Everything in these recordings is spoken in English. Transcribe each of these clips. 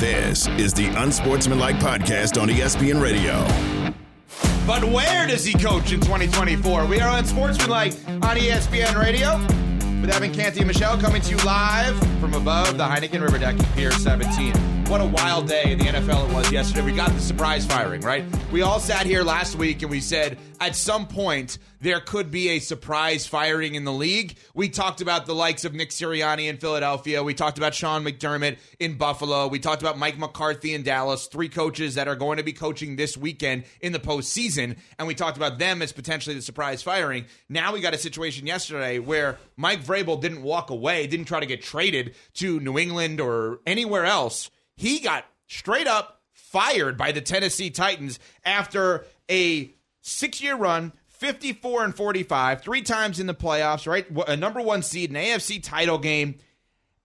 This is the Unsportsmanlike podcast on ESPN Radio. But where does he coach in 2024? We are Unsportsmanlike on ESPN Radio with Evan Canty and Michelle, coming to you live from above the Heineken River Deck at Pier 17. What a wild day in the NFL it was yesterday. We got the surprise firing, right? We all sat here last week and we said at some point there could be a surprise firing in the league. We talked about the likes of Nick Sirianni in Philadelphia. We talked about Sean McDermott in Buffalo. We talked about Mike McCarthy in Dallas, three coaches that are going to be coaching this weekend in the postseason. And we talked about them as potentially the surprise firing. Now we got a situation yesterday where Mike Vrabel didn't walk away, didn't try to get traded to New England or anywhere else. He got straight up fired by the Tennessee Titans after a 6-year run, 54-45, three times in the playoffs, right? A number one seed, an AFC title game.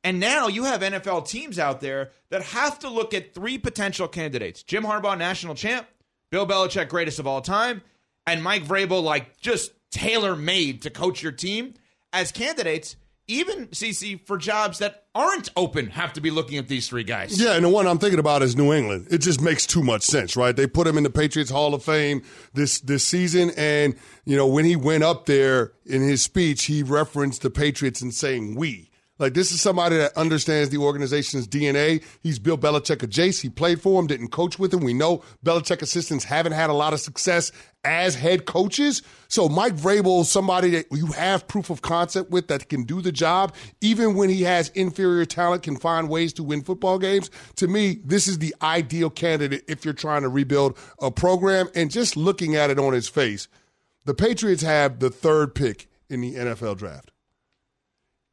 And now you have NFL teams out there that have to look at three potential candidates. Jim Harbaugh, national champ, Bill Belichick, greatest of all time, and Mike Vrabel, like just tailor-made to coach your team as candidates. Even, CC, for jobs that aren't open, have to be looking at these three guys. Yeah, and the one I'm thinking about is New England. It just makes too much sense, right? They put him in the Patriots Hall of Fame this season, and, you know, when he went up there in his speech, he referenced the Patriots in saying we. Like, this is somebody that understands the organization's DNA. He's Bill Belichick adjacent. He played for him, didn't coach with him. We know Belichick assistants haven't had a lot of success as head coaches. So Mike Vrabel, somebody that you have proof of concept with that can do the job, even when he has inferior talent, can find ways to win football games. To me, this is the ideal candidate if you're trying to rebuild a program. And just looking at it on his face, the Patriots have the third pick in the NFL draft.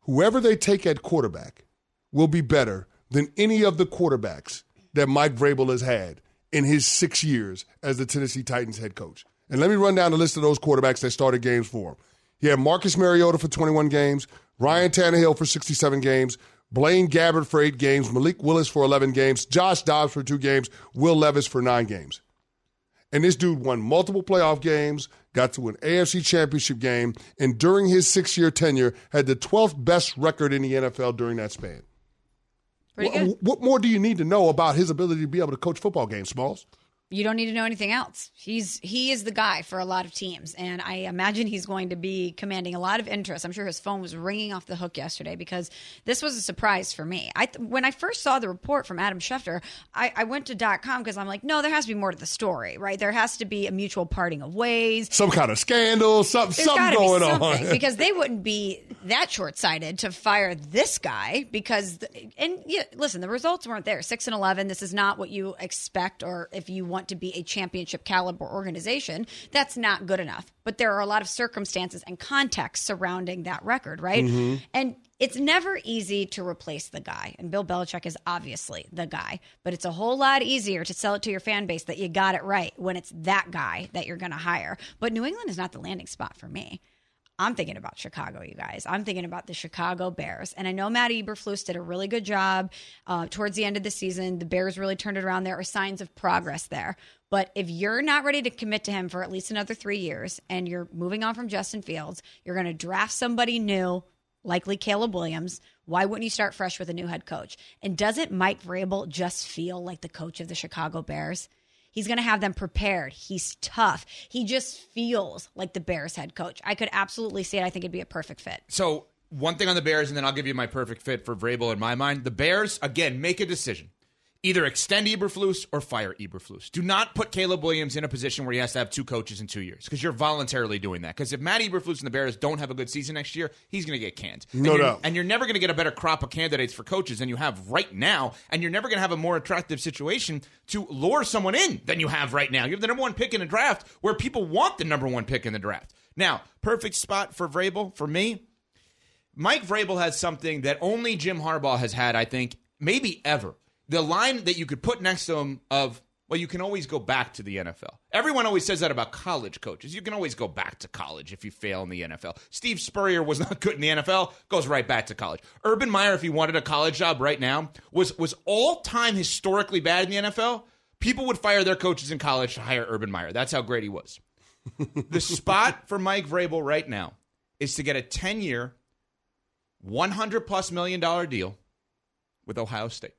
Whoever they take at quarterback will be better than any of the quarterbacks that Mike Vrabel has had in his 6 years as the Tennessee Titans head coach. And let me run down the list of those quarterbacks that started games for him. He had Marcus Mariota for 21 games, Ryan Tannehill for 67 games, Blaine Gabbert for 8 games, Malik Willis for 11 games, Josh Dobbs for 2 games, Will Levis for 9 games. And this dude won multiple playoff games, got to an AFC championship game, and during his 6-year tenure had the 12th best record in the NFL during that span. What more do you need to know about his ability to be able to coach football games, Smalls? You don't need to know anything else. He is the guy for a lot of teams, and I imagine he's going to be commanding a lot of interest. I'm sure his phone was ringing off the hook yesterday because this was a surprise for me. When I first saw the report from Adam Schefter, I went to .com because I'm like, no, there has to be more to the story, right? There has to be a mutual parting of ways. Some kind of scandal, something going on. Because they wouldn't be that short-sighted to fire this guy because, listen, the results weren't there. 6-11, this is not what you expect, or if you want to be a championship caliber organization, that's not good enough. But there are a lot of circumstances and context surrounding that record, right? Mm-hmm. And it's never easy to replace the guy. And Bill Belichick is obviously the guy. But it's a whole lot easier to sell it to your fan base that you got it right when it's that guy that you're going to hire. But New England is not the landing spot for me. I'm thinking about Chicago, you guys. I'm thinking about the Chicago Bears. And I know Matt Eberflus did a really good job towards the end of the season. The Bears really turned it around. There are signs of progress there. But if you're not ready to commit to him for at least another 3 years and you're moving on from Justin Fields, you're going to draft somebody new, likely Caleb Williams. Why wouldn't you start fresh with a new head coach? And doesn't Mike Vrabel just feel like the coach of the Chicago Bears? He's going to have them prepared. He's tough. He just feels like the Bears head coach. I could absolutely see it. I think it'd be a perfect fit. So one thing on the Bears, and then I'll give you my perfect fit for Vrabel in my mind. The Bears, again, make a decision. Either extend Eberflus or fire Eberflus. Do not put Caleb Williams in a position where he has to have two coaches in 2 years because you're voluntarily doing that. Because if Matt Eberflus and the Bears don't have a good season next year, he's going to get canned. No doubt. And you're never going to get a better crop of candidates for coaches than you have right now. And you're never going to have a more attractive situation to lure someone in than you have right now. You have the number one pick in the draft where people want the number one pick in the draft. Now, perfect spot for Vrabel, for me, Mike Vrabel has something that only Jim Harbaugh has had, I think, maybe ever. The line that you could put next to him of, well, you can always go back to the NFL. Everyone always says that about college coaches. You can always go back to college if you fail in the NFL. Steve Spurrier was not good in the NFL, goes right back to college. Urban Meyer, if he wanted a college job right now, was all-time historically bad in the NFL. People would fire their coaches in college to hire Urban Meyer. That's how great he was. The spot for Mike Vrabel right now is to get a 10-year, $100+ million deal with Ohio State.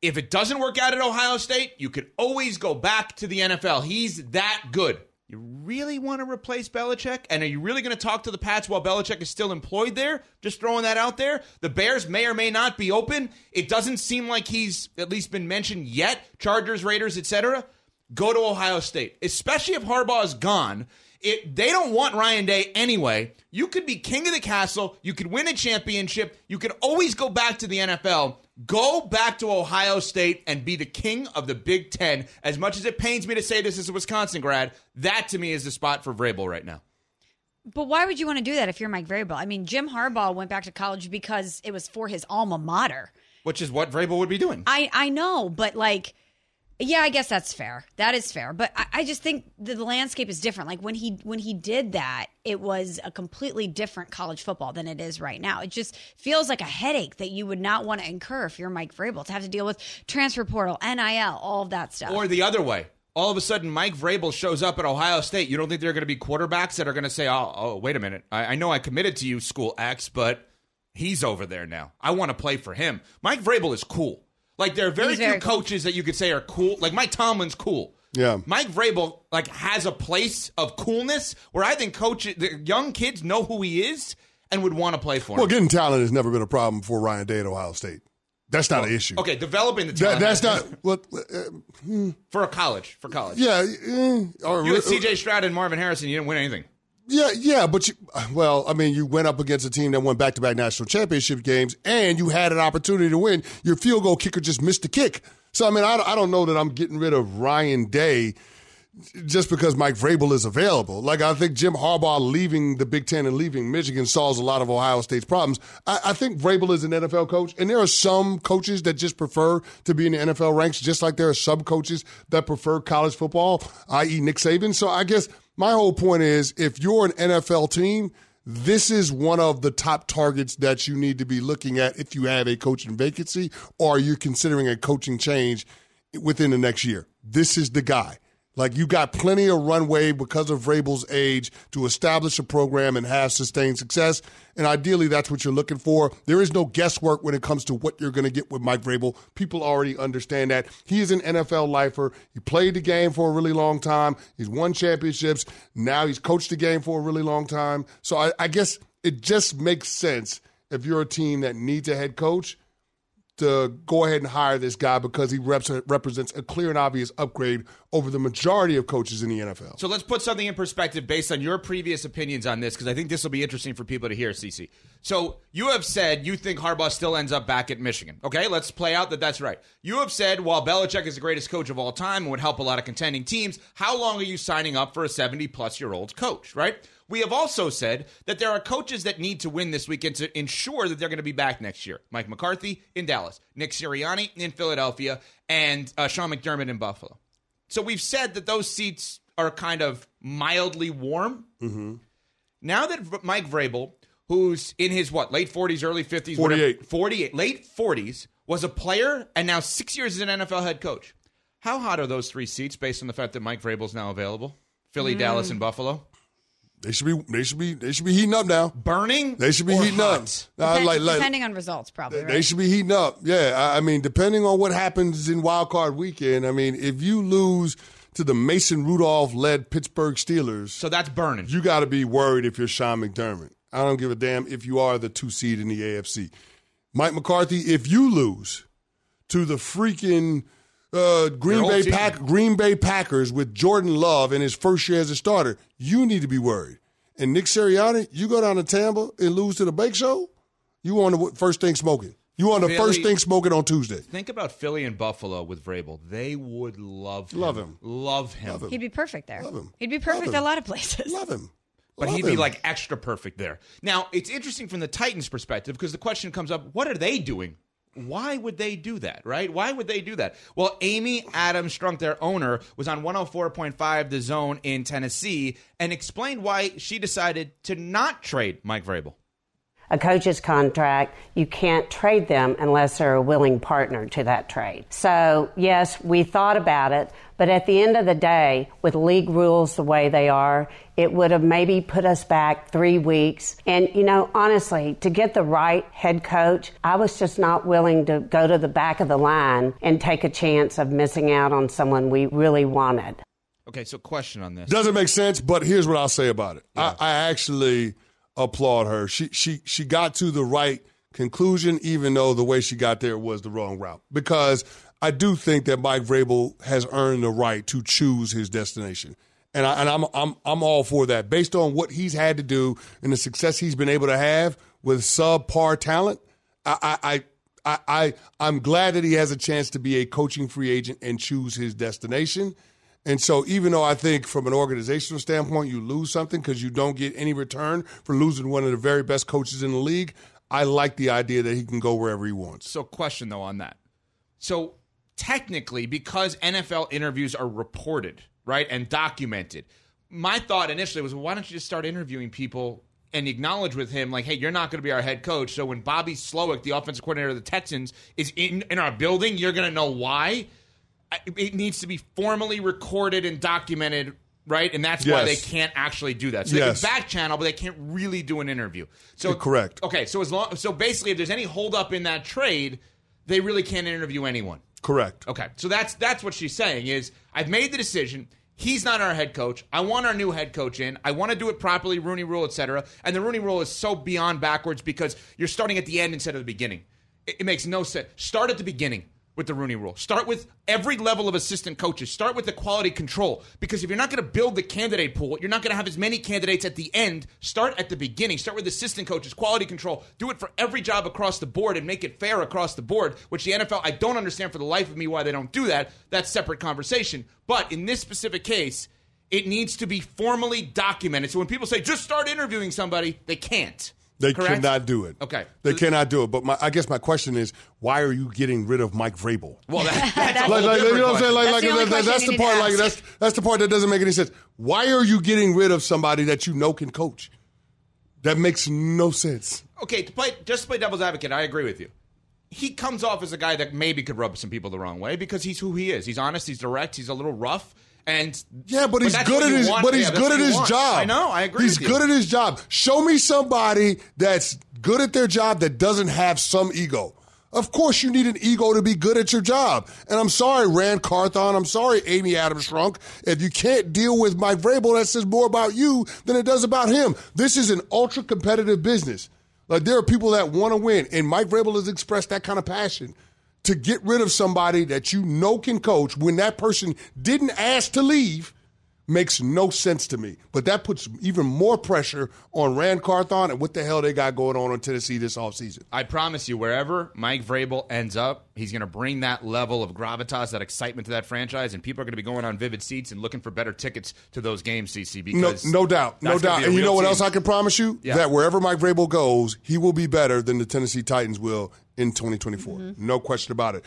If it doesn't work out at Ohio State, you could always go back to the NFL. He's that good. You really want to replace Belichick? And are you really going to talk to the Pats while Belichick is still employed there? Just throwing that out there. The Bears may or may not be open. It doesn't seem like he's at least been mentioned yet. Chargers, Raiders, etc. Go to Ohio State, especially if Harbaugh is gone. They don't want Ryan Day anyway. You could be king of the castle. You could win a championship. You could always go back to the NFL. Go back to Ohio State and be the king of the Big Ten. As much as it pains me to say this as a Wisconsin grad, that to me is the spot for Vrabel right now. But why would you want to do that if you're Mike Vrabel? I mean, Jim Harbaugh went back to college because it was for his alma mater. Which is what Vrabel would be doing. I know, but like... Yeah, I guess that's fair. That is fair. But I just think the landscape is different. Like when he did that, it was a completely different college football than it is right now. It just feels like a headache that you would not want to incur if you're Mike Vrabel, to have to deal with transfer portal, NIL, all of that stuff. Or the other way. All of a sudden, Mike Vrabel shows up at Ohio State. You don't think there are going to be quarterbacks that are going to say, oh wait a minute. I know I committed to you, School X, but he's over there now. I want to play for him. Mike Vrabel is cool. Like, there are very few coaches that you could say are cool. Like, Mike Tomlin's cool. Yeah. Mike Vrabel, like, has a place of coolness where I think coaches, the young kids know who he is and would want to play for him. Well, getting talent has never been a problem for Ryan Day at Ohio State. That's not an issue. Okay, developing the talent. For college. Yeah. You had C.J. Stroud and Marvin Harrison, you didn't win anything. Yeah, but you went up against a team that won back-to-back national championship games, and you had an opportunity to win. Your field goal kicker just missed the kick. So, I mean, I don't know that I'm getting rid of Ryan Day just because Mike Vrabel is available. Like, I think Jim Harbaugh leaving the Big Ten and leaving Michigan solves a lot of Ohio State's problems. I think Vrabel is an NFL coach, and there are some coaches that just prefer to be in the NFL ranks, just like there are some coaches that prefer college football, i.e. Nick Saban. So I guess my whole point is, if you're an NFL team, this is one of the top targets that you need to be looking at if you have a coaching vacancy or you're considering a coaching change within the next year. This is the guy. Like, you got plenty of runway because of Vrabel's age to establish a program and have sustained success, and ideally that's what you're looking for. There is no guesswork when it comes to what you're going to get with Mike Vrabel. People already understand that. He is an NFL lifer. He played the game for a really long time. He's won championships. Now he's coached the game for a really long time. So I guess it just makes sense if you're a team that needs a head coach to go ahead and hire this guy because he represents a clear and obvious upgrade over the majority of coaches in the NFL. So let's put something in perspective based on your previous opinions on this, because I think this will be interesting for people to hear, CeCe. So you have said you think Harbaugh still ends up back at Michigan. Okay, let's play out that that's right. You have said, while Belichick is the greatest coach of all time and would help a lot of contending teams, how long are you signing up for a 70-plus-year-old coach, right? We have also said that there are coaches that need to win this weekend to ensure that they're going to be back next year. Mike McCarthy in Dallas, Nick Sirianni in Philadelphia, and Sean McDermott in Buffalo. So we've said that those seats are kind of mildly warm. Mm-hmm. Now that Mike Vrabel, who's in his, late 40s, early 50s? 48. Late 40s, was a player and now 6 years as an NFL head coach. How hot are those three seats based on the fact that Mike Vrabel's now available? Philly, Dallas, and Buffalo? They should be heating up now. Burning? They should be heating up. Depending on results, probably. They should be heating up. Yeah. I mean, depending on what happens in Wild Card Weekend, I mean, if you lose to the Mason Rudolph-led Pittsburgh Steelers. So that's burning. You got to be worried if you're Sean McDermott. I don't give a damn if you are the 2 seed in the AFC. Mike McCarthy, if you lose to the freaking Green Bay Packers with Jordan Love in his first year as a starter, you need to be worried. And Nick Sirianni, you go down to Tampa and lose to the Bake Show, you on the first thing smoking. You on the first thing smoking on Tuesday. Think about Philly and Buffalo with Vrabel. They would love him. Love him. He'd be perfect there. Love him. He'd be perfect a lot of places. Love him. But he'd be like extra perfect there. Now, it's interesting from the Titans' perspective because the question comes up, what are they doing? Why would they do that, right? Why would they do that? Well, Amy Adams Strunk, their owner, was on 104.5 The Zone in Tennessee and explained why she decided to not trade Mike Vrabel. A coach's contract, you can't trade them unless they're a willing partner to that trade. So, yes, we thought about it, but at the end of the day, with league rules the way they are, it would have maybe put us back 3 weeks. And, you know, honestly, to get the right head coach, I was just not willing to go to the back of the line and take a chance of missing out on someone we really wanted. Okay, so question on this. Doesn't make sense, but here's what I'll say about it. Yeah. I actually applaud her. She got to the right conclusion, even though the way she got there was the wrong route. Because I do think that Mike Vrabel has earned the right to choose his destination, and I'm all for that. Based on what he's had to do and the success he's been able to have with subpar talent, I'm glad that he has a chance to be a coaching free agent and choose his destination. And so even though I think from an organizational standpoint you lose something because you don't get any return for losing one of the very best coaches in the league, I like the idea that he can go wherever he wants. So question, though, on that. So technically, because NFL interviews are reported, right, and documented, my thought initially was, well, why don't you just start interviewing people and acknowledge with him, like, hey, you're not going to be our head coach, so when Bobby Slowick, the offensive coordinator of the Texans, is in our building, you're going to know why. It needs to be formally recorded and documented, right? And that's why they can't actually do that. So they can back channel, but they can't really do an interview. So you're correct. Okay, so so basically, if there's any holdup in that trade, they really can't interview anyone. Correct. Okay, so that's what she's saying is, I've made the decision. He's not our head coach. I want our new head coach in. I want to do it properly, Rooney Rule, et cetera. And the Rooney Rule is so beyond backwards because you're starting at the end instead of the beginning. It makes no sense. Start at the beginning with the Rooney Rule. Start with every level of assistant coaches. Start with the quality control. Because if you're not going to build the candidate pool, you're not going to have as many candidates at the end. Start at the beginning. Start with assistant coaches, quality control. Do it for every job across the board and make it fair across the board, which the NFL, I don't understand for the life of me why they don't do that. That's separate conversation. But in this specific case, it needs to be formally documented. So when people say, just start interviewing somebody, they can't. They cannot do it. Okay. They cannot do it. But I guess my question is, why are you getting rid of Mike Vrabel? Well, that's like, you know what I'm saying? That's the part that doesn't make any sense. Why are you getting rid of somebody that you know can coach? That makes no sense. Okay, to play devil's advocate, I agree with you. He comes off as a guy that maybe could rub some people the wrong way because he's who he is. He's honest, he's direct, he's a little rough. But he's good at his job. I know, I agree. He's good at his job. Show me somebody that's good at their job that doesn't have some ego. Of course, you need an ego to be good at your job. And I'm sorry, Rand Carthon. I'm sorry, Amy Adams Strunk. If you can't deal with Mike Vrabel, that says more about you than it does about him. This is an ultra competitive business. Like, there are people that want to win, and Mike Vrabel has expressed that kind of passion. To get rid of somebody that you know can coach when that person didn't ask to leave makes no sense to me. But that puts even more pressure on Rand Carthon and what the hell they got going on in Tennessee this offseason. I promise you, wherever Mike Vrabel ends up, he's going to bring that level of gravitas, that excitement to that franchise, and people are going to be going on Vivid Seats and looking for better tickets to those games, CC. Because no doubt. And you know what else I can promise you? Yeah. That wherever Mike Vrabel goes, he will be better than the Tennessee Titans will in 2024. Mm-hmm. No question about it.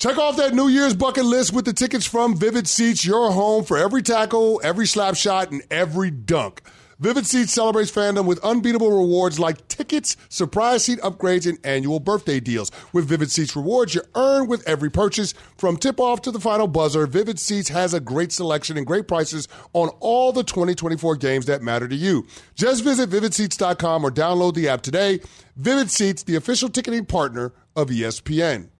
Check off that New Year's bucket list with the tickets from Vivid Seats, your home for every tackle, every slap shot, and every dunk. Vivid Seats celebrates fandom with unbeatable rewards like tickets, surprise seat upgrades, and annual birthday deals. With Vivid Seats rewards, you earn with every purchase. From tip-off to the final buzzer, Vivid Seats has a great selection and great prices on all the 2024 games that matter to you. Just visit vividseats.com or download the app today. Vivid Seats, the official ticketing partner of ESPN.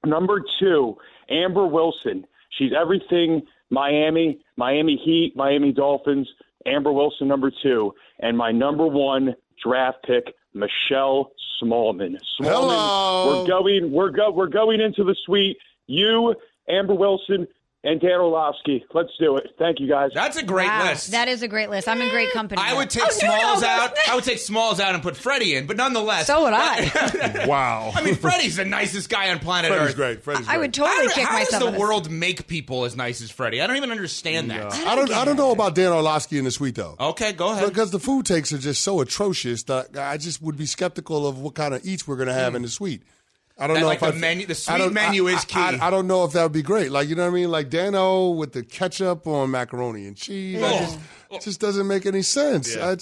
Number two, Amber Wilson. She's everything Miami, Miami Heat, Miami Dolphins. Amber Wilson, number two. And my number one draft pick, Michelle Smallman. Hello. We're going into the suite. You, Amber Wilson, and Dan Orlovsky, let's do it. Thank you, guys. That's a great list. That is a great list. I'm in great company. I would take Smalls out. I would take Smalls out and put Freddie in, but nonetheless. So would I. Wow. I mean, Freddie's the nicest guy on planet Earth. Freddie's great. I would totally kick myself. How does the world make people as nice as Freddie? I don't even understand that. I don't know about Dan Orlovsky in the suite, though. Okay, go ahead. Because the food takes are just so atrocious that I just would be skeptical of what kind of eats we're going to have in the suite. I don't know like if the sweet menu is key. I don't know if that would be great. Like, you know what I mean? Like Dano with the ketchup on macaroni and cheese. Oh. Just doesn't make any sense. Yeah.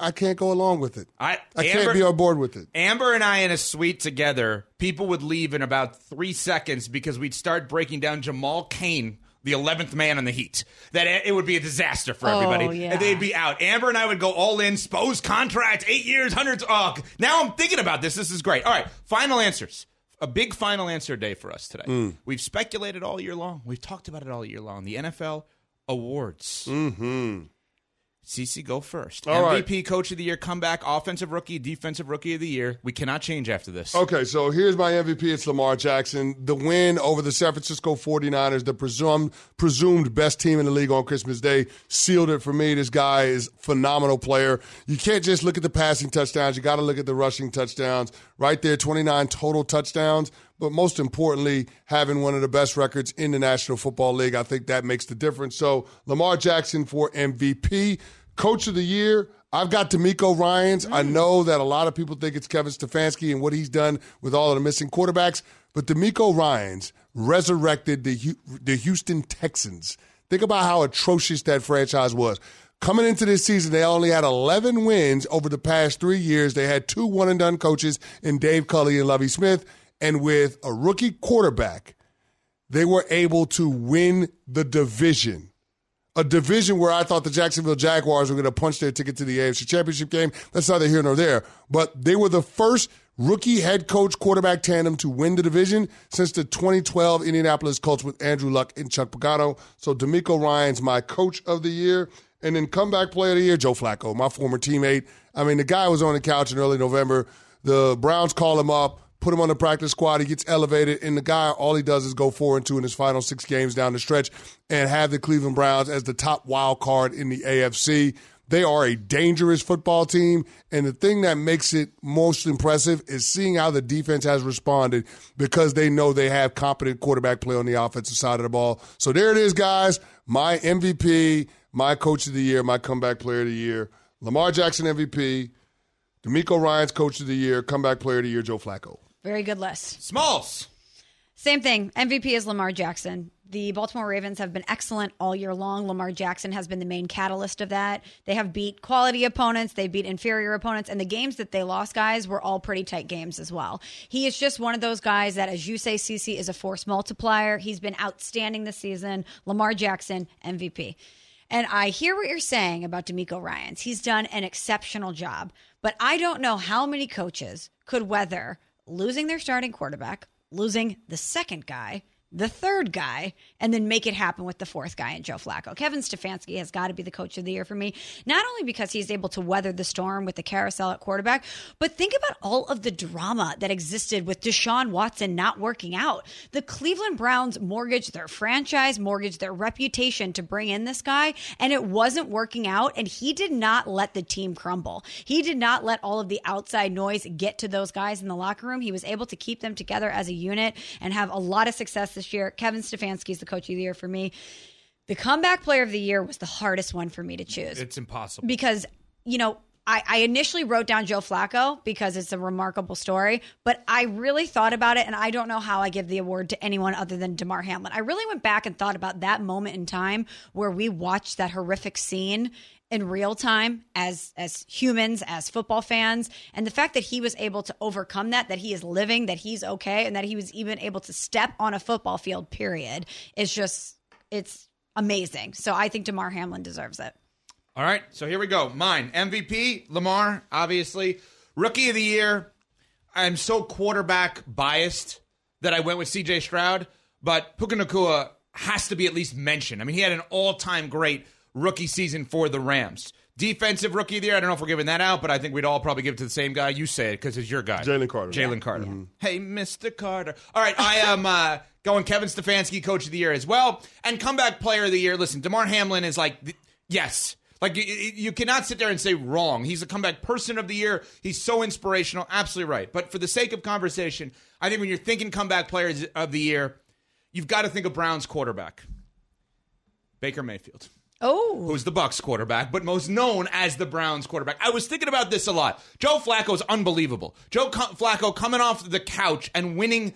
I can't go along with it. I can't be on board with it. Amber and I in a suite together, people would leave in about 3 seconds because we'd start breaking down Jamal Cain, the 11th man on the Heat, that it would be a disaster for everybody. Yeah. And they'd be out. Amber and I would go all in, Spo's contract, 8 years, hundreds. Oh, now I'm thinking about this. This is great. All right, final answers. A big final answer day for us today. We've speculated all year long. We've talked about it all year long. The NFL awards. Mm-hmm. CeCe, go first. All MVP, right. Coach of the Year, comeback, offensive rookie, defensive rookie of the year. We cannot change after this. Okay, so here's my MVP. It's Lamar Jackson. The win over the San Francisco 49ers, the presumed best team in the league on Christmas Day, sealed it for me. This guy is a phenomenal player. You can't just look at the passing touchdowns. You got to look at the rushing touchdowns. Right there, 29 total touchdowns. But most importantly, having one of the best records in the National Football League, I think that makes the difference. So Lamar Jackson for MVP. Coach of the Year, I've got DeMeco Ryans. I know that a lot of people think it's Kevin Stefanski and what he's done with all of the missing quarterbacks. But DeMeco Ryans resurrected the Houston Texans. Think about how atrocious that franchise was. Coming into this season, they only had 11 wins over the past 3 years. They had 2 one-and-done coaches in Dave Culley and Lovie Smith. And with a rookie quarterback, they were able to win the division. A division where I thought the Jacksonville Jaguars were going to punch their ticket to the AFC Championship game. That's neither here nor there. But they were the first rookie head coach quarterback tandem to win the division since the 2012 Indianapolis Colts with Andrew Luck and Chuck Pagano. So DeMeco Ryans, my Coach of the Year. And then comeback player of the year, Joe Flacco, my former teammate. I mean, the guy was on the couch in early November. The Browns call him up. Put him on the practice squad. He gets elevated, and the guy, all he does is go 4-2 in his final 6 games down the stretch and have the Cleveland Browns as the top wild card in the AFC. They are a dangerous football team, and the thing that makes it most impressive is seeing how the defense has responded because they know they have competent quarterback play on the offensive side of the ball. So there it is, guys. My MVP, my Coach of the Year, my comeback player of the year, Lamar Jackson MVP, DeMeco Ryans Coach of the Year, comeback player of the year, Joe Flacco. Very good list. Smalls. Same thing. MVP is Lamar Jackson. The Baltimore Ravens have been excellent all year long. Lamar Jackson has been the main catalyst of that. They have beat quality opponents. They beat inferior opponents. And the games that they lost, guys, were all pretty tight games as well. He is just one of those guys that, as you say, CeCe, is a force multiplier. He's been outstanding this season. Lamar Jackson, MVP. And I hear what you're saying about DeMeco Ryans. He's done an exceptional job. But I don't know how many coaches could weather losing their starting quarterback, losing the second guy, the third guy, and then make it happen with the fourth guy and Joe Flacco. Kevin Stefanski has got to be the coach of the year for me, not only because he's able to weather the storm with the carousel at quarterback, but think about all of the drama that existed with Deshaun Watson not working out. The Cleveland Browns mortgaged their franchise, mortgaged their reputation to bring in this guy, and it wasn't working out, and he did not let the team crumble. He did not let all of the outside noise get to those guys in the locker room. He was able to keep them together as a unit and have a lot of success this year. Kevin Stefanski is the coach of the year for me. The comeback player of the year was the hardest one for me to choose. It's impossible. Because, you know, I initially wrote down Joe Flacco because it's a remarkable story, but I really thought about it, and I don't know how I give the award to anyone other than Damar Hamlin. I really went back and thought about that moment in time where we watched that horrific scene in real time as humans, as football fans, and the fact that he was able to overcome that he is living, that he's okay, and that he was even able to step on a football field, period, is just, it's amazing. So I think Damar Hamlin deserves it. All right, so here we go. Mine, MVP, Lamar, obviously. Rookie of the year, I'm so quarterback biased that I went with C.J. Stroud, but Puka Nacua has to be at least mentioned. I mean, he had an all-time great rookie season for the Rams. Defensive rookie of the year, I don't know if we're giving that out, but I think we'd all probably give it to the same guy. You say it because it's your guy. Jalen Carter. Jalen Carter. Mm-hmm. Hey, Mr. Carter. All right, I am going Kevin Stefanski, coach of the year as well. And comeback player of the year. Listen, Damar Hamlin is like, yes. Like, you cannot sit there and say wrong. He's a comeback person of the year. He's so inspirational. Absolutely right. But for the sake of conversation, I think when you're thinking comeback players of the year, you've got to think of Browns quarterback, Baker Mayfield. Oh. Who's the Bucs quarterback, but most known as the Browns quarterback. I was thinking about this a lot. Joe Flacco is unbelievable. Joe Flacco coming off the couch and winning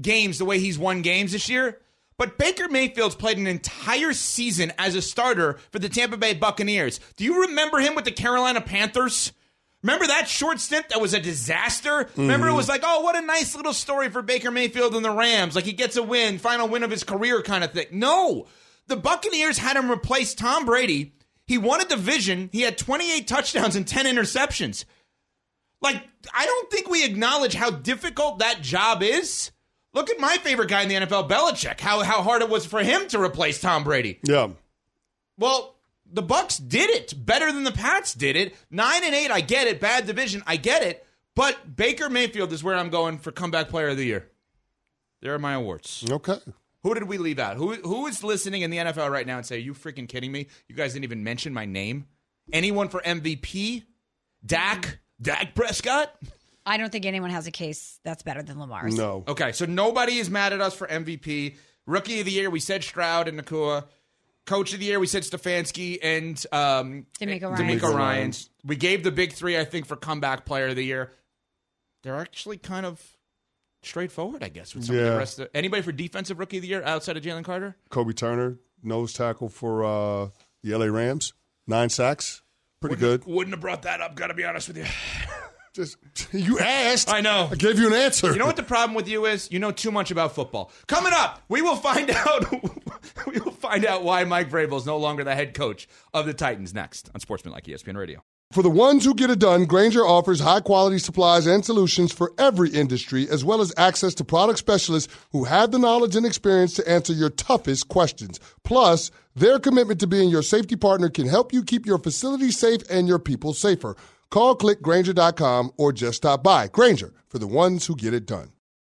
games the way he's won games this year. But Baker Mayfield's played an entire season as a starter for the Tampa Bay Buccaneers. Do you remember him with the Carolina Panthers? Remember that short stint that was a disaster? Mm-hmm. Remember it was like, oh, what a nice little story for Baker Mayfield and the Rams. Like he gets a win, final win of his career kind of thing. No. The Buccaneers had him replace Tom Brady. He won a division. He had 28 touchdowns and 10 interceptions. Like, I don't think we acknowledge how difficult that job is. Look at my favorite guy in the NFL, Belichick, how hard it was for him to replace Tom Brady. Yeah. Well, the Bucs did it better than the Pats did it. 9-8, I get it. Bad division, I get it. But Baker Mayfield is where I'm going for comeback player of the year. There are my awards. Okay. Who did we leave out? Who is listening in the NFL right now and say, are you freaking kidding me? You guys didn't even mention my name. Anyone for MVP? Dak Prescott? I don't think anyone has a case that's better than Lamar's. No. Okay, so nobody is mad at us for MVP. Rookie of the year, we said Stroud and Nacua. Coach of the year, we said Stefanski and DeMeco Ryans. We gave the big three, I think, for comeback player of the year. They're actually kind of straightforward, I guess. With some of the rest of anybody for defensive rookie of the year outside of Jalen Carter? Kobe Turner, nose tackle for the LA Rams. 9 sacks. Pretty good. Wouldn't have brought that up, got to be honest with you. Just you asked. I know. I gave you an answer. You know what the problem with you is? You know too much about football. Coming up, we will find out why Mike Vrabel is no longer the head coach of the Titans next on Sportsmanlike ESPN Radio. For the ones who get it done, Grainger offers high-quality supplies and solutions for every industry, as well as access to product specialists who have the knowledge and experience to answer your toughest questions. Plus, their commitment to being your safety partner can help you keep your facility safe and your people safer. Call, click Grainger.com, or just stop by. Grainger, for the ones who get it done.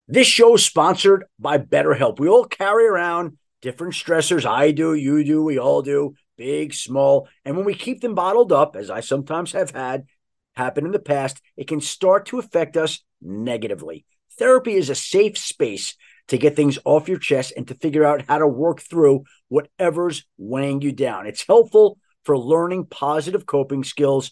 This show is sponsored by BetterHelp. We all carry around different stressors. I do, you do, we all do. Big, small, and when we keep them bottled up, as I sometimes have had happen in the past, it can start to affect us negatively. Therapy is a safe space to get things off your chest and to figure out how to work through whatever's weighing you down. It's helpful for learning positive coping skills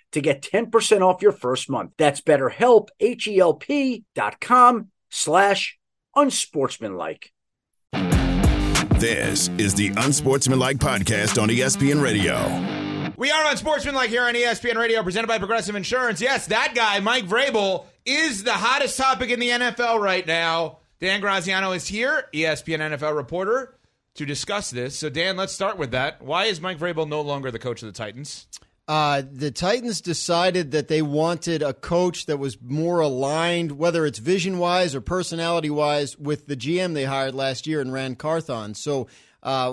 to get 10% off your first month. That's BetterHelp, BetterHelp.com/unsportsmanlike. This is the Unsportsmanlike podcast on ESPN Radio. We are on Sportsmanlike here on ESPN Radio, presented by Progressive Insurance. Yes, that guy, Mike Vrabel, is the hottest topic in the NFL right now. Dan Graziano is here, ESPN NFL reporter, to discuss this. So, Dan, let's start with that. Why is Mike Vrabel no longer the coach of the Titans? The Titans decided that they wanted a coach that was more aligned, whether it's vision-wise or personality-wise, with the GM they hired last year in Rand Carthon. So,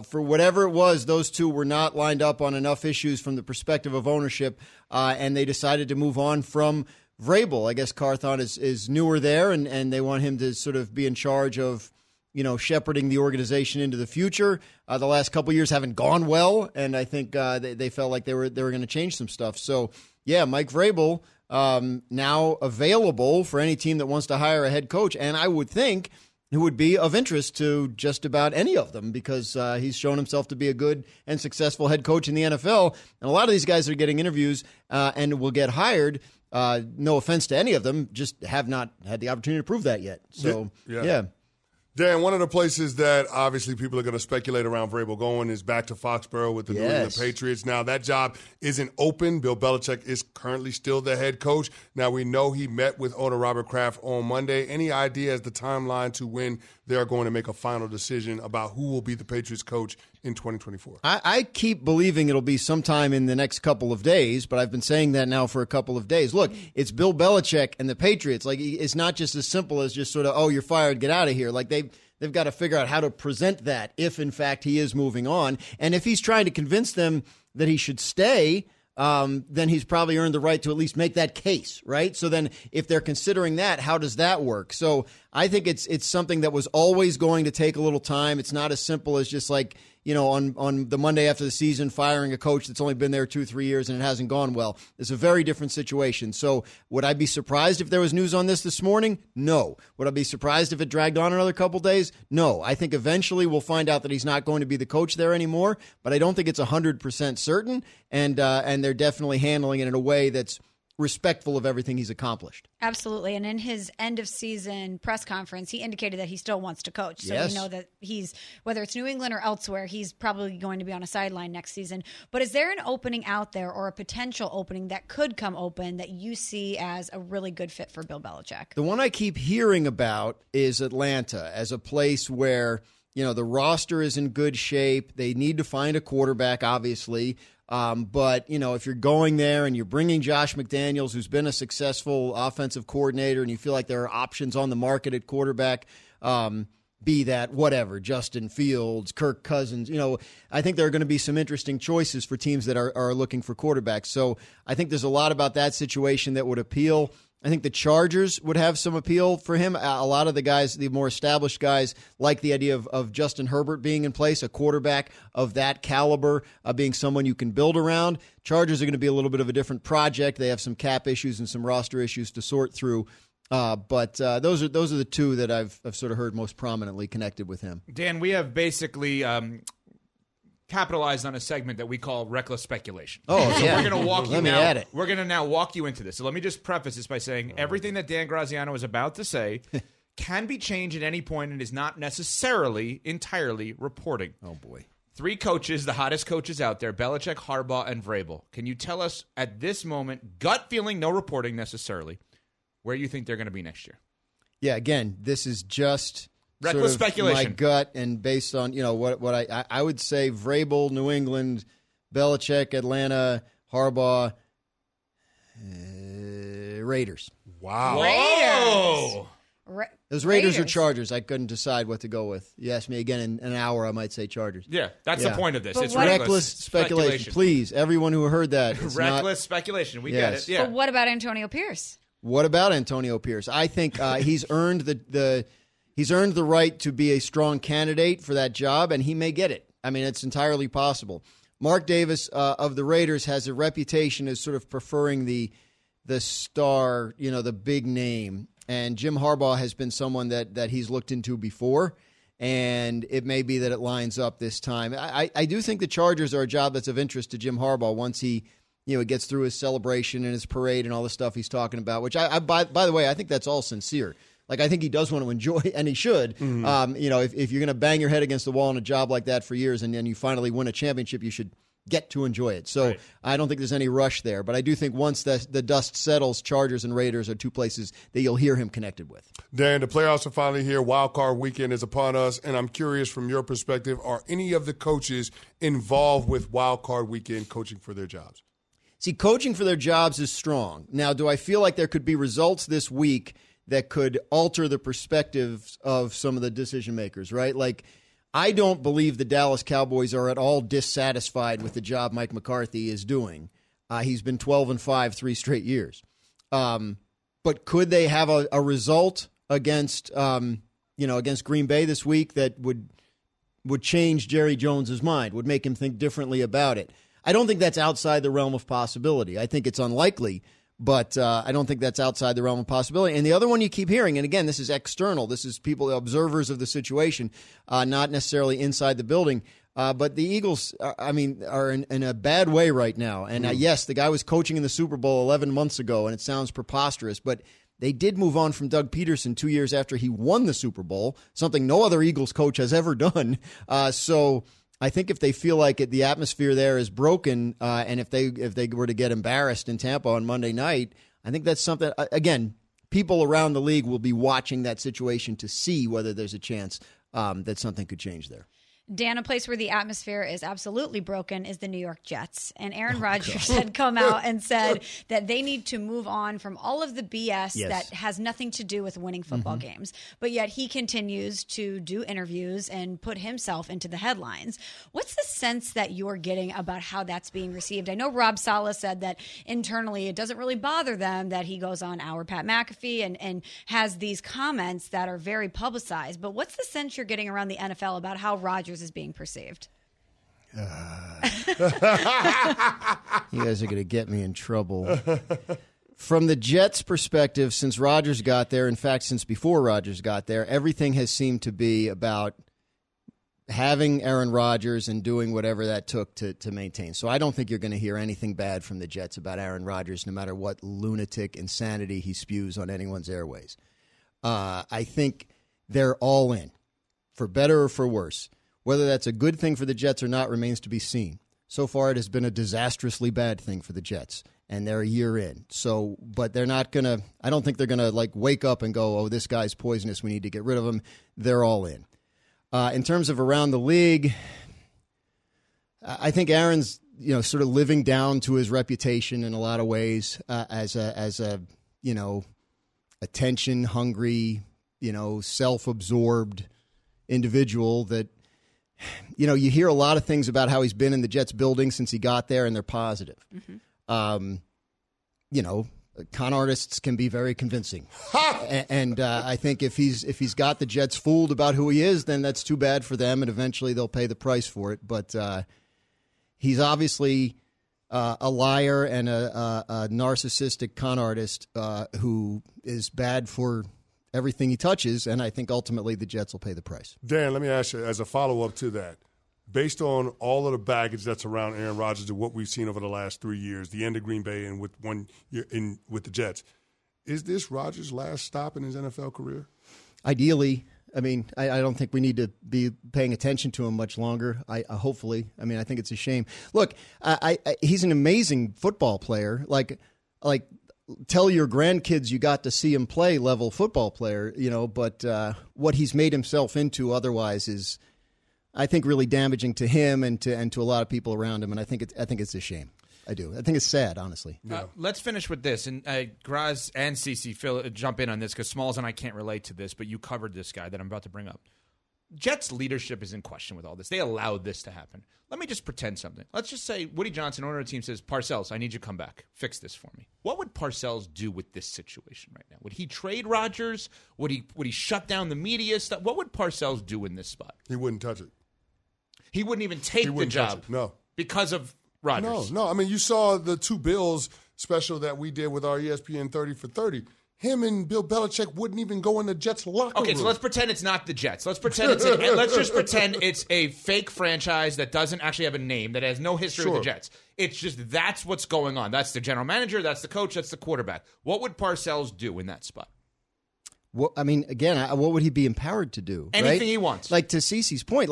for whatever it was, those two were not lined up on enough issues from the perspective of ownership, and they decided to move on from Vrabel. I guess Carthon is newer there, and they want him to sort of be in charge of, you know, shepherding the organization into the future. The last couple of years haven't gone well, and I think they felt like they were going to change some stuff. So, yeah, Mike Vrabel now available for any team that wants to hire a head coach, and I would think who would be of interest to just about any of them because he's shown himself to be a good and successful head coach in the NFL. And a lot of these guys are getting interviews and will get hired. No offense to any of them, just have not had the opportunity to prove that yet. So, yeah. Dan, one of the places that obviously people are going to speculate around Vrabel going is back to Foxborough with the New England Patriots. Now, that job isn't open. Bill Belichick is currently still the head coach. Now, we know he met with owner Robert Kraft on Monday. Any idea as the timeline to when they're going to make a final decision about who will be the Patriots coach in 2024? I keep believing it'll be sometime in the next couple of days, but I've been saying that now for a couple of days. Look, it's Bill Belichick and the Patriots. Like, it's not just as simple as just sort of, oh, you're fired, get out of here. Like, they've got to figure out how to present that if, in fact, he is moving on. And if he's trying to convince them that he should stay, then he's probably earned the right to at least make that case, right? So then if they're considering that, how does that work? So I think it's something that was always going to take a little time. It's not as simple as just like, you know, on the Monday after the season, firing a coach that's only been there 2-3 years and it hasn't gone well. It's a very different situation. So would I be surprised if there was news on this morning? No. Would I be surprised if it dragged on another couple days? No. I think eventually we'll find out that he's not going to be the coach there anymore, but I don't think it's 100% certain. And they're definitely handling it in a way that's respectful of everything he's accomplished. Absolutely. And in his end of season press conference, he indicated that he still wants to coach. So we know that he's, whether it's New England or elsewhere, he's probably going to be on a sideline next season. But is there an opening out there or a potential opening that could come open that you see as a really good fit for Bill Belichick? The one I keep hearing about is Atlanta as a place where, you know, the roster is in good shape. They need to find a quarterback, obviously. But, you know, if you're going there and you're bringing Josh McDaniels, who's been a successful offensive coordinator, and you feel like there are options on the market at quarterback, be that whatever, Justin Fields, Kirk Cousins, you know, I think there are going to be some interesting choices for teams that are looking for quarterbacks. So I think there's a lot about that situation that would appeal. I think the Chargers would have some appeal for him. A lot of the guys, the more established guys, like the idea of Justin Herbert being in place, a quarterback of that caliber, being someone you can build around. Chargers are going to be a little bit of a different project. They have some cap issues and some roster issues to sort through. But those are the two that I've sort of heard most prominently connected with him. Dan, we have basically capitalized on a segment that we call reckless speculation. Oh, so yeah. We're going to walk you now. We're going to now walk you into this. So let me just preface this by saying everything that Dan Graziano is about to say can be changed at any point and is not necessarily entirely reporting. Oh boy. Three coaches, the hottest coaches out there, Belichick, Harbaugh, and Vrabel. Can you tell us at this moment, gut feeling, no reporting necessarily, where you think they're going to be next year? Yeah, again, this is just reckless sort of speculation. My gut, and based on, you know, what I would say Vrabel, New England, Belichick, Atlanta, Harbaugh, Raiders. Wow. Raiders. Those Raiders or Chargers, I couldn't decide what to go with. You ask me again in an hour, I might say Chargers. Yeah, that's the point of this. But it's reckless speculation. Please, everyone who heard that. Reckless speculation. We get it. Yeah. But what about Antonio Pierce? I think he's earned the He's earned the right to be a strong candidate for that job, and he may get it. I mean, it's entirely possible. Mark Davis of the Raiders has a reputation as sort of preferring the star, you know, the big name. And Jim Harbaugh has been someone that he's looked into before, and it may be that it lines up this time. I do think the Chargers are a job that's of interest to Jim Harbaugh once he, you know, gets through his celebration and his parade and all the stuff he's talking about, which by the way, I think that's all sincere. Like, I think he does want to enjoy, and he should. Mm-hmm. You know, if you're going to bang your head against the wall in a job like that for years and then you finally win a championship, you should get to enjoy it. So right. I don't think there's any rush there. But I do think once the dust settles, Chargers and Raiders are two places that you'll hear him connected with. Dan, the playoffs are finally here. Wild Card Weekend is upon us. And I'm curious from your perspective, are any of the coaches involved with Wild Card Weekend coaching for their jobs? See, coaching for their jobs is strong. Now, do I feel like there could be results this week that could alter the perspectives of some of the decision makers, right? Like, I don't believe the Dallas Cowboys are at all dissatisfied with the job Mike McCarthy is doing. He's been 12-5 three straight years. But could they have a result against, against Green Bay this week that would change Jerry Jones's mind, would make him think differently about it? I don't think that's outside the realm of possibility. I think it's unlikely, but I don't think that's outside the realm of possibility. And the other one you keep hearing, and again, this is external. This is people, observers of the situation, not necessarily inside the building. But the Eagles, are in a bad way right now. And yes, the guy was coaching in the Super Bowl 11 months ago, and it sounds preposterous, but they did move on from Doug Peterson 2 years after he won the Super Bowl, something no other Eagles coach has ever done. So I think if they feel like the atmosphere there is broken, and if they were to get embarrassed in Tampa on Monday night, I think that's something. Again, people around the league will be watching that situation to see whether there's a chance that something could change there. Dan, a place where the atmosphere is absolutely broken is the New York Jets. And Aaron Rodgers had come out and said that they need to move on from all of the BS that has nothing to do with winning football games. But yet he continues to do interviews and put himself into the headlines. What's the sense that you're getting about how that's being received? I know Rob Sala said that internally it doesn't really bother them that he goes on Our Pat McAfee and has these comments that are very publicized. But what's the sense you're getting around the NFL about how Rodgers is being perceived? You guys are going to get me in trouble. From the Jets' perspective, since Rodgers got there, in fact, since before Rodgers got there, everything has seemed to be about having Aaron Rodgers and doing whatever that took to maintain. So I don't think you're going to hear anything bad from the Jets about Aaron Rodgers, no matter what lunatic insanity he spews on anyone's airways. I think they're all in, for better or for worse. Whether that's a good thing for the Jets or not remains to be seen. So far, it has been a disastrously bad thing for the Jets, and they're a year in. So, but they're not going to – I don't think they're going to, like, wake up and go, oh, this guy's poisonous, we need to get rid of him. They're all in. In terms of around the league, I think Aaron's, you know, sort of living down to his reputation in a lot of ways as a you know, attention-hungry, you know, self-absorbed individual that – you know, you hear a lot of things about how he's been in the Jets building since he got there, and they're positive. You know, con artists can be very convincing. And I think if he's got the Jets fooled about who he is, then that's too bad for them, and eventually they'll pay the price for it. But he's obviously a liar and a narcissistic con artist who is bad for everything he touches, and I think ultimately the Jets will pay the price. Dan, let me ask you, as a follow-up to that, based on all of the baggage that's around Aaron Rodgers and what we've seen over the last 3 years, the end of Green Bay and with 1 year in with the Jets, is this Rodgers' last stop in his NFL career? Ideally. I mean, I don't think we need to be paying attention to him much longer, hopefully. I mean, I think it's a shame. Look, he's an amazing football player. Like tell your grandkids you got to see him play level football player, you know, but what he's made himself into otherwise is, I think, really damaging to him and to a lot of people around him. And I think it's a shame. I do. I think it's sad, honestly. Yeah. Let's finish with this. And Graz and Cece, Phil, jump in on this because Smalls and I can't relate to this, but you covered this guy that I'm about to bring up. Jets leadership is in question with all this. They allowed this to happen. Let me just pretend something. Let's just say Woody Johnson, owner of the team, says, Parcells, I need you to come back. Fix this for me. What would Parcells do with this situation right now? Would he trade Rodgers? Would he shut down the media stuff? What would Parcells do in this spot? He wouldn't touch it. He wouldn't even take the job. No. Because of Rodgers. No. I mean, you saw the two Bills special that we did with our ESPN 30 for 30. Him and Bill Belichick wouldn't even go in the Jets' locker room. Okay, so let's pretend it's not the Jets. Let's just pretend it's a fake franchise that doesn't actually have a name, that has no history with the Jets. It's just that's what's going on. That's the general manager, that's the coach, that's the quarterback. What would Parcells do in that spot? Well, I mean, again, what would he be empowered to do? Anything he wants. Like, to Cece's point,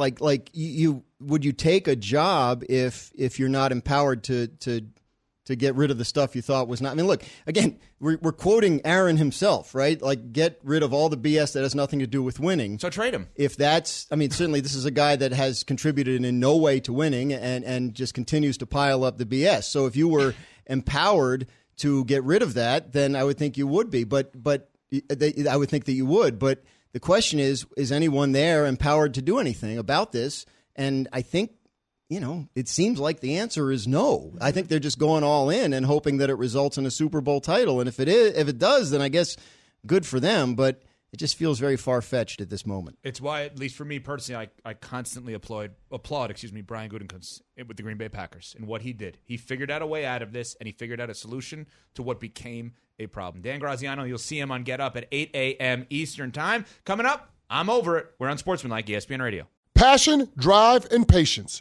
you would you take a job if you're not empowered to get rid of the stuff you thought was not. I mean, look, again, we're quoting Aaron himself, right? Like, get rid of all the BS that has nothing to do with winning. So trade him. If that's, I mean, certainly this is a guy that has contributed in no way to winning and just continues to pile up the BS. So if you were empowered to get rid of that, then I would think you would be. I would think that you would. But the question is anyone there empowered to do anything about this? And I think, you know, it seems like the answer is no. I think they're just going all in and hoping that it results in a Super Bowl title. And if it does, then I guess good for them. But it just feels very far-fetched at this moment. It's why, at least for me personally, I constantly applaud Brian Gutekunst with the Green Bay Packers and what he did. He figured out a way out of this, and he figured out a solution to what became a problem. Dan Graziano, you'll see him on Get Up at 8 a.m. Eastern Time. Coming up, I'm over it. We're on Sportsmanlike, ESPN Radio. Passion, drive, and patience.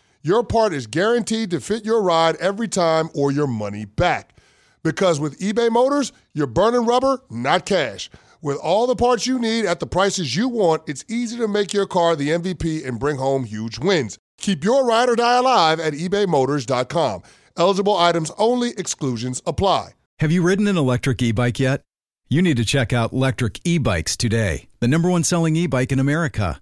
your part is guaranteed to fit your ride every time or your money back. Because with eBay Motors, you're burning rubber, not cash. With all the parts you need at the prices you want, it's easy to make your car the MVP and bring home huge wins. Keep your ride or die alive at ebaymotors.com. Eligible items only. Exclusions apply. Have you ridden an electric e-bike yet? You need to check out Lectric E-Bikes today, the number one selling e-bike in America.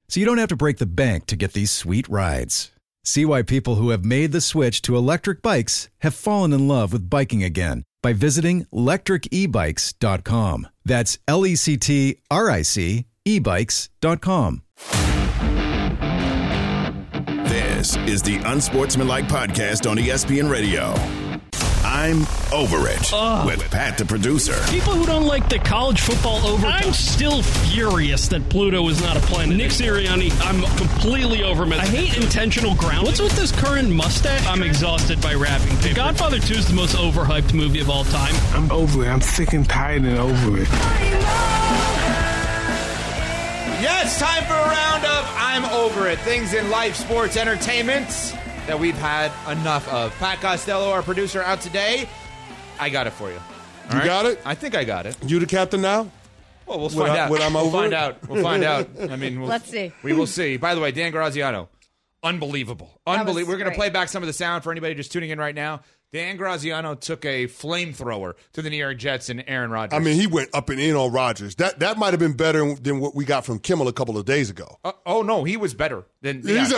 so you don't have to break the bank to get these sweet rides. See why people who have made the switch to electric bikes have fallen in love with biking again by visiting lectricebikes.com. That's lectricebikes.com. This is the Unsportsmanlike podcast on ESPN Radio. I'm over it with Pat, the producer. People who don't like the college football overtime. I'm still furious that Pluto is not a planet. Nick Sirianni, I'm completely over him. I hate intentional grounding. What's with this current mustache? I'm exhausted by wrapping paper. Godfather 2 is the most overhyped movie of all time. I'm over it. I'm sick and tired and over it. Yes, time for a round of I'm Over It. Things in life, sports, entertainment that we've had enough of. Pat Costello, our producer, out today. I got it for you. All right? Got it? I think I got it. You the captain now? Well, we'll find out. I mean, let's see. We will see. By the way, Dan Graziano, unbelievable. We're going to play back some of the sound for anybody just tuning in right now. Dan Graziano took a flamethrower to the New York Jets and Aaron Rodgers. I mean, he went up and in on Rodgers. That might have been better than what we got from Kimmel a couple of days ago. No, he was better. He was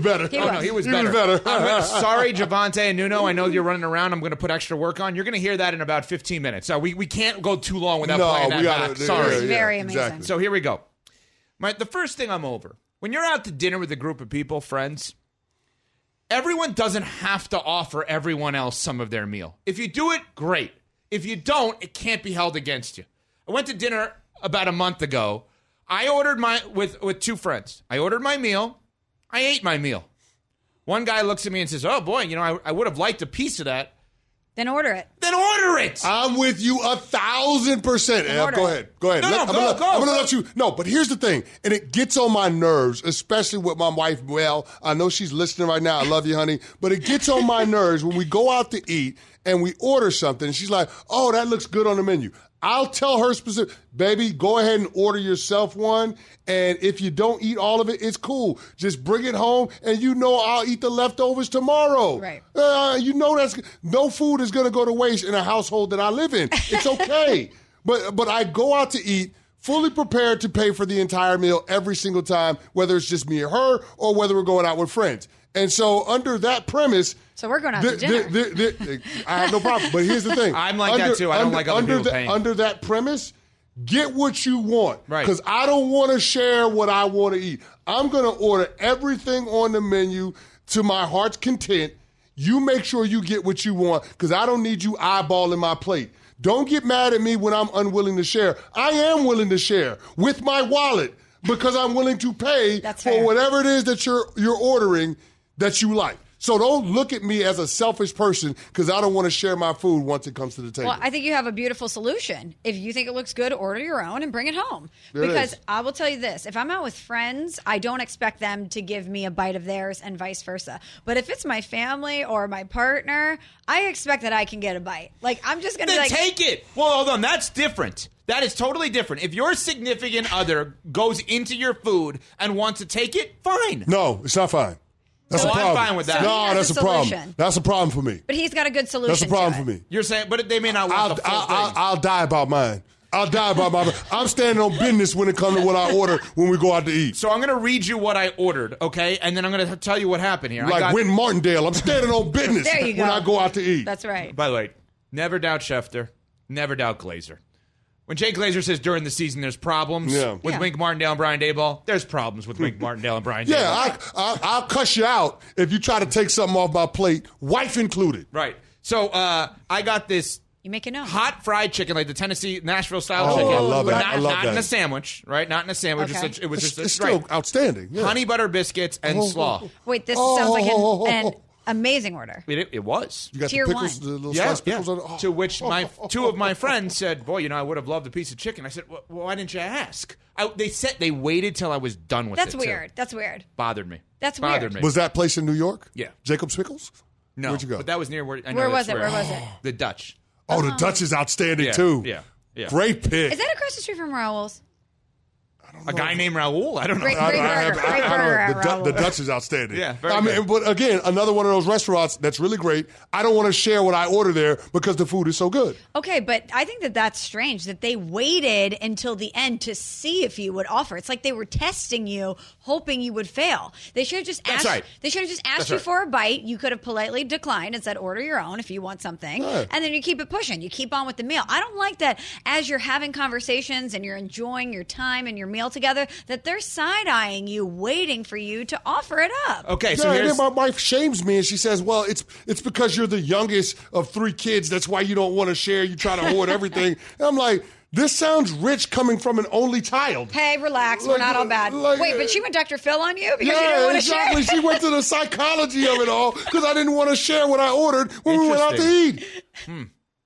better. Sorry, Javonte and Nuno, I know you're running around. I'm going to put extra work on. You're going to hear that in about 15 minutes. We can't go too long without playing that back. Sorry. It's very amazing. Exactly. So here we go. The first thing I'm over, when you're out to dinner with a group of people, friends, everyone doesn't have to offer everyone else some of their meal. If you do it, great. If you don't, it can't be held against you. I went to dinner about a month ago. I ordered my with two friends. I ordered my meal. I ate my meal. One guy looks at me and says, oh, boy, you know, I would have liked a piece of that. Then order it. I'm with you 1,000%. Go ahead. I'm going to let you. No, but here's the thing, and it gets on my nerves, especially with my wife. Well, I know she's listening right now. I love you, honey. But it gets on my nerves when we go out to eat and we order something, and she's like, oh, that looks good on the menu. I'll tell her specific, baby, go ahead and order yourself one, and if you don't eat all of it, it's cool. Just bring it home, and you know I'll eat the leftovers tomorrow. Right. You know that's no food is going to go to waste in a household that I live in. It's okay. But I go out to eat fully prepared to pay for the entire meal every single time, whether it's just me or her or whether we're going out with friends. And so under that premise, so we're going out to dinner. I have no problem. But here's the thing. I'm like that, too. I don't like other people paying. Under that premise, get what you want. Right. Because I don't want to share what I want to eat. I'm going to order everything on the menu to my heart's content. You make sure you get what you want because I don't need you eyeballing my plate. Don't get mad at me when I'm unwilling to share. I am willing to share with my wallet because I'm willing to pay for whatever it is that you're ordering that you like. So don't look at me as a selfish person because I don't want to share my food once it comes to the table. Well, I think you have a beautiful solution. If you think it looks good, order your own and bring it home. Because I will tell you this. If I'm out with friends, I don't expect them to give me a bite of theirs and vice versa. But if it's my family or my partner, I expect that I can get a bite. Like, I'm just going to take it. Well, hold on. That's different. That is totally different. If your significant other goes into your food and wants to take it, fine. No, it's not fine. That's a problem. I'm fine with that. No, that's a problem. That's a problem for me. But he's got a good solution. That's a problem for me. You're saying, but they may not want the full thing. I'll die about mine. I'm standing on business when it comes to what I order when we go out to eat. So I'm going to read you what I ordered, okay? And then I'm going to tell you what happened here. Like Wynn Martindale. I'm standing on business when I go out to eat. That's right. By the way, never doubt Schefter. Never doubt Glazer. When Jay Glazer says during the season there's problems with Wink Martindale and Brian Daboll, there's problems with Wink Martindale and Brian Daboll. Yeah, I'll cuss you out if you try to take something off my plate, wife included. Right. So I got this hot fried chicken, like the Tennessee Nashville-style chicken. Oh, I love that. Not in a sandwich, right? Not in a sandwich. Okay. It was just it's still outstanding. Yeah. Honey butter biscuits and slaw. Wait, this sounds like an amazing order. It was. You got Tier the pickles, the little sliced pickles. Yeah. To which two of my friends said, boy, you know, I would have loved a piece of chicken. I said, well, why didn't you ask? They waited till I was done with it. That's weird. Too. That's weird. Bothered me. Bothered me. Was that place in New York? Yeah. Jacob's Pickles? No. Where'd you go? But that was near where I know. Where was it? The Dutch. Oh, the Dutch is outstanding, too. Yeah. Great pick. Is that across the street from Raoul's? A guy named Raoul? I don't know. The Dutch is outstanding. Yeah, I mean, but again, another one of those restaurants that's really great. I don't want to share what I order there because the food is so good. Okay, but I think that's strange that they waited until the end to see if you would offer. It's like they were testing you, hoping you would fail. They should have just asked. Right. They should have just asked you for a bite. You could have politely declined and said, "Order your own if you want something," and then you keep it pushing. You keep on with the meal. I don't like that. As you're having conversations and you're enjoying your time and your meal together, that they're side-eyeing you, waiting for you to offer it up. Okay, so here's... My wife shames me, and she says, well, it's because you're the youngest of three kids. That's why you don't want to share. You try to hoard everything. And I'm like... This sounds rich coming from an only child. Hey, relax. We're not all bad. Wait, but she went Dr. Phil on you because you didn't want to share? Yeah, exactly. She went to the psychology of it all because I didn't want to share what I ordered when we went out to eat.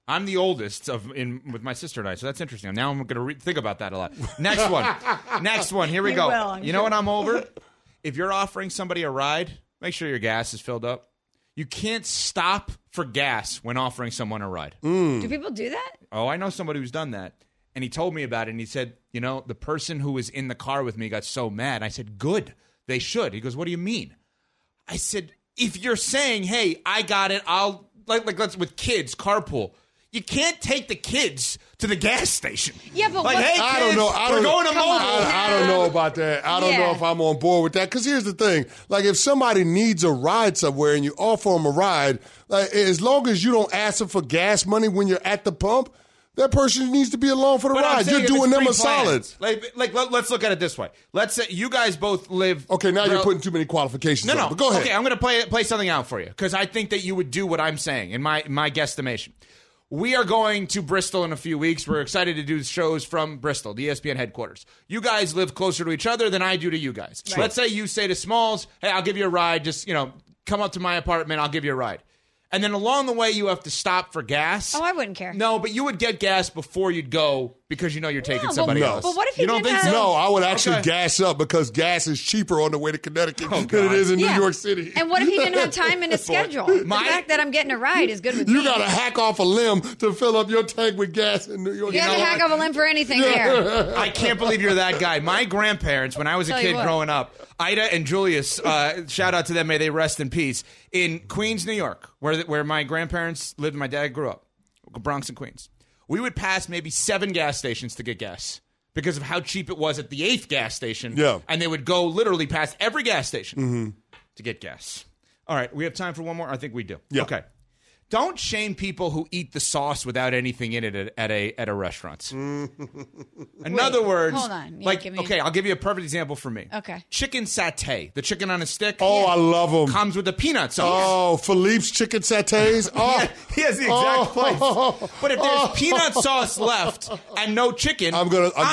I'm the oldest with my sister and I, so that's interesting. Now I'm going to think about that a lot. Next one. Here we go. You know what I'm over? If you're offering somebody a ride, make sure your gas is filled up. You can't stop for gas when offering someone a ride. Do people do that? Oh, I know somebody who's done that. And he told me about it, and he said, you know, the person who was in the car with me got so mad. I said, good, they should. He goes, what do you mean? I said, if you're saying, hey, I got it, I'll, like let's, with kids, carpool. You can't take the kids to the gas station. Yeah, but like, hey, kids, I don't know. We're going to Mobile. I don't know about that. I don't know if I'm on board with that. Because here's the thing. Like, if somebody needs a ride somewhere and you offer them a ride, like, as long as you don't ask them for gas money when you're at the pump, that person needs to be alone for the ride. You're doing them a solid. Let's look at it this way. Let's say you guys both live. Okay, now you're putting too many qualifications. No. But go ahead. Okay, I'm going to play something out for you because I think that you would do what I'm saying in my guesstimation. We are going to Bristol in a few weeks. We're excited to do shows from Bristol, the ESPN headquarters. You guys live closer to each other than I do to you guys. Right. Let's say you say to Smalls, hey, I'll give you a ride. Just, you know, come up to my apartment, I'll give you a ride. And then along the way, you have to stop for gas. Oh, I wouldn't care. No, but you would get gas before you'd go because you know you're taking somebody else. But what if you don't think so? No, I would actually gas up because gas is cheaper on the way to Connecticut than it is in New York City. And what if he didn't have time in his schedule? The fact that I'm getting a ride is good with me. You got to hack off a limb to fill up your tank with gas in New York. You have to hack off a limb for anything here. I can't believe you're that guy. My grandparents, when I was a kid growing up, Ida and Julius, shout out to them, may they rest in peace, in Queens, New York, where my grandparents lived and my dad grew up, Bronx and Queens. We would pass maybe 7 gas stations to get gas because of how cheap it was at the 8th gas station. Yeah. And they would go literally past every gas station to get gas. All right, we have time for one more? I think we do. Yeah. Okay. Don't shame people who eat the sauce without anything in it at a restaurant. In other words, hold on. Yeah, I'll give you a perfect example for me. Okay. Chicken satay, the chicken on a stick. Oh, yeah. I love them. Comes with the peanut sauce. Oh, Philippe's chicken satays. Oh, yeah, he has the exact place. But if there's peanut sauce left and no chicken, I'm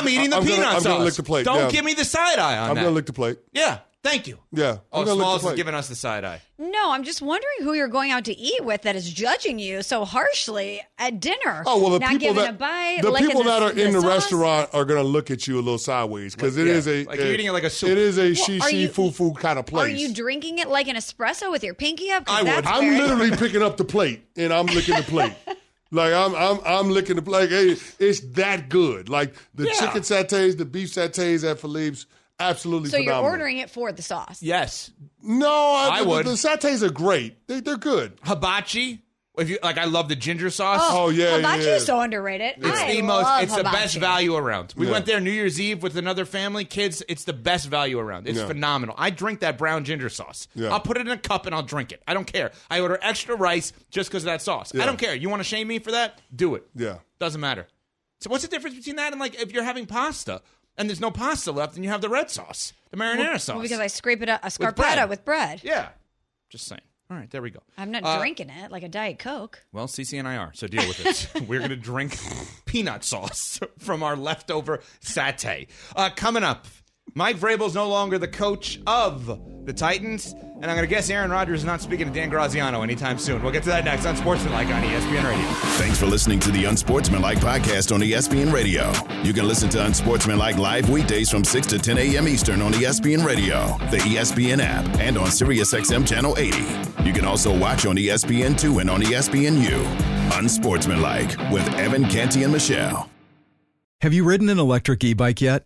eating the peanut sauce. I'm going to lick the plate. Don't give me the side eye on that. I'm going to lick the plate. Yeah. Thank you. Yeah. Oh, Smalls is giving us the side eye. No, I'm just wondering who you're going out to eat with that is judging you so harshly at dinner. Oh, well, the people that are in the restaurant are going to look at you a little sideways because it is a shishi fufu kind of place. Are you drinking it like an espresso with your pinky up? I'm literally picking up the plate and I'm licking the plate. Like I'm licking the plate. Hey, it's that good. Like the chicken satays, the beef satays at Philippe's. Absolutely phenomenal. So you're ordering it for the sauce? Yes. No, I would. The satays are great. They're good. Hibachi. I love the ginger sauce. Oh yeah, hibachi is so underrated. It's the best value around. We went there New Year's Eve with another family, kids. It's the best value around. It's phenomenal. I drink that brown ginger sauce. Yeah. I'll put it in a cup and I'll drink it. I don't care. I order extra rice just because of that sauce. Yeah. I don't care. You want to shame me for that? Do it. Yeah. Doesn't matter. So what's the difference between that and if you're having pasta? And there's no pasta left, and you have the red sauce, the marinara sauce. Well, because I scrape it up, scarpetta with bread. Yeah. Just saying. All right, there we go. I'm not drinking it like a Diet Coke. Well, CCNIR, so deal with it. We're going to drink peanut sauce from our leftover satay. Coming up, Mike Vrabel's no longer the coach of the Titans, and I'm going to guess Aaron Rodgers is not speaking to Dan Graziano anytime soon. We'll get to that next on Unsportsmanlike on ESPN Radio. Thanks for listening to the Unsportsmanlike podcast on ESPN Radio. You can listen to Unsportsmanlike live weekdays from 6 to 10 a.m. Eastern on ESPN Radio, the ESPN app, and on SiriusXM Channel 80. You can also watch on ESPN2 and on ESPNU. Unsportsmanlike with Evan, Canty, and Michelle. Have you ridden an electric e-bike yet?